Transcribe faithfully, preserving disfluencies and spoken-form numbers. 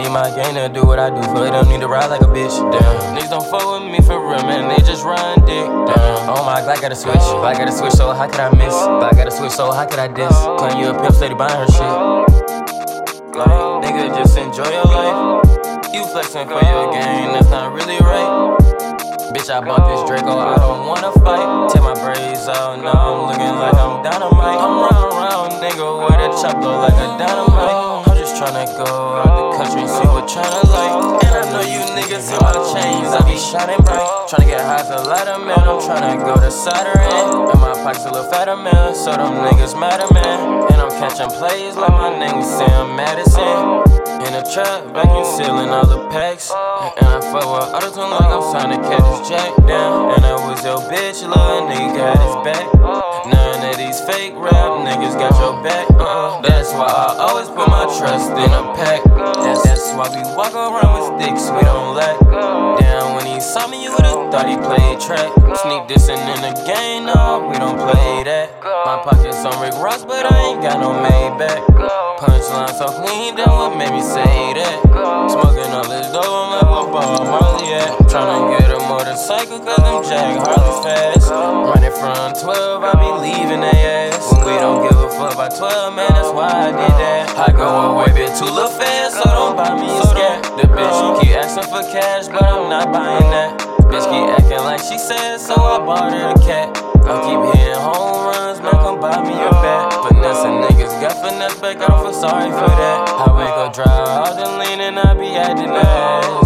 Need my gang to do what I do, fuck them, need to ride like a bitch, damn. Niggas don't fuck with me for real, man, they just run dick, damn. Oh my, Glock gotta switch, Glock gotta switch, so how could I miss? Glock gotta switch, so how could I diss? Claim you a pimp, steady buying her shit. Like, nigga, just enjoy your life. You flexing for your gang, that's not really right. Bitch, I bought this Draco, I don't wanna fight. Take my braids out, now I'm looking like I'm dynamite. I'm round, round, nigga, with a chop low like a dynamite. I'm just tryna go out the country, see what China like. And I know you niggas in my chains, I be shining bright. Tryna get high to lighter, man, I'm tryna go to cider in. And my pockets a little fatter, man, so them niggas madder, man. And I'm catching plays like my name is Sam Madison. In the trap, vacuum sealing all the packs. And I fuck with auto-tune like I'm trying to catch this jack down. And I was your bitch, lil' nigga got his back. None of these fake rap niggas got your back. uh-uh. That's why I always put my trust in a pack. That's why we walk around with dicks we don't lack. Damn, when he saw me, you would've thought he played track. Sneak dissin' in the game, no, we don't play that. My pockets on Rick Ross, but I ain't got no Maybach. Punchline so clean, that what made me say that. Smoking all this dope, I'm like, what ball Marley at? Tryna get a motorcycle, cause them Jack Harley's fast. Running from twelve, I be leaving they ass. When we don't give a fuck by twelve, man, that's why I did that. I go away, bitch, too little fast, so don't buy me a scat. The bitch keep asking for cash, but I'm not buying that. Bitch keep acting like she said, so I bought her a cat. I keep hitting home runs, man, come buy me a bat. Finessing niggas got finesse back, I don't feel sorry for that. I wake up dry, all the lean, and I be acting that.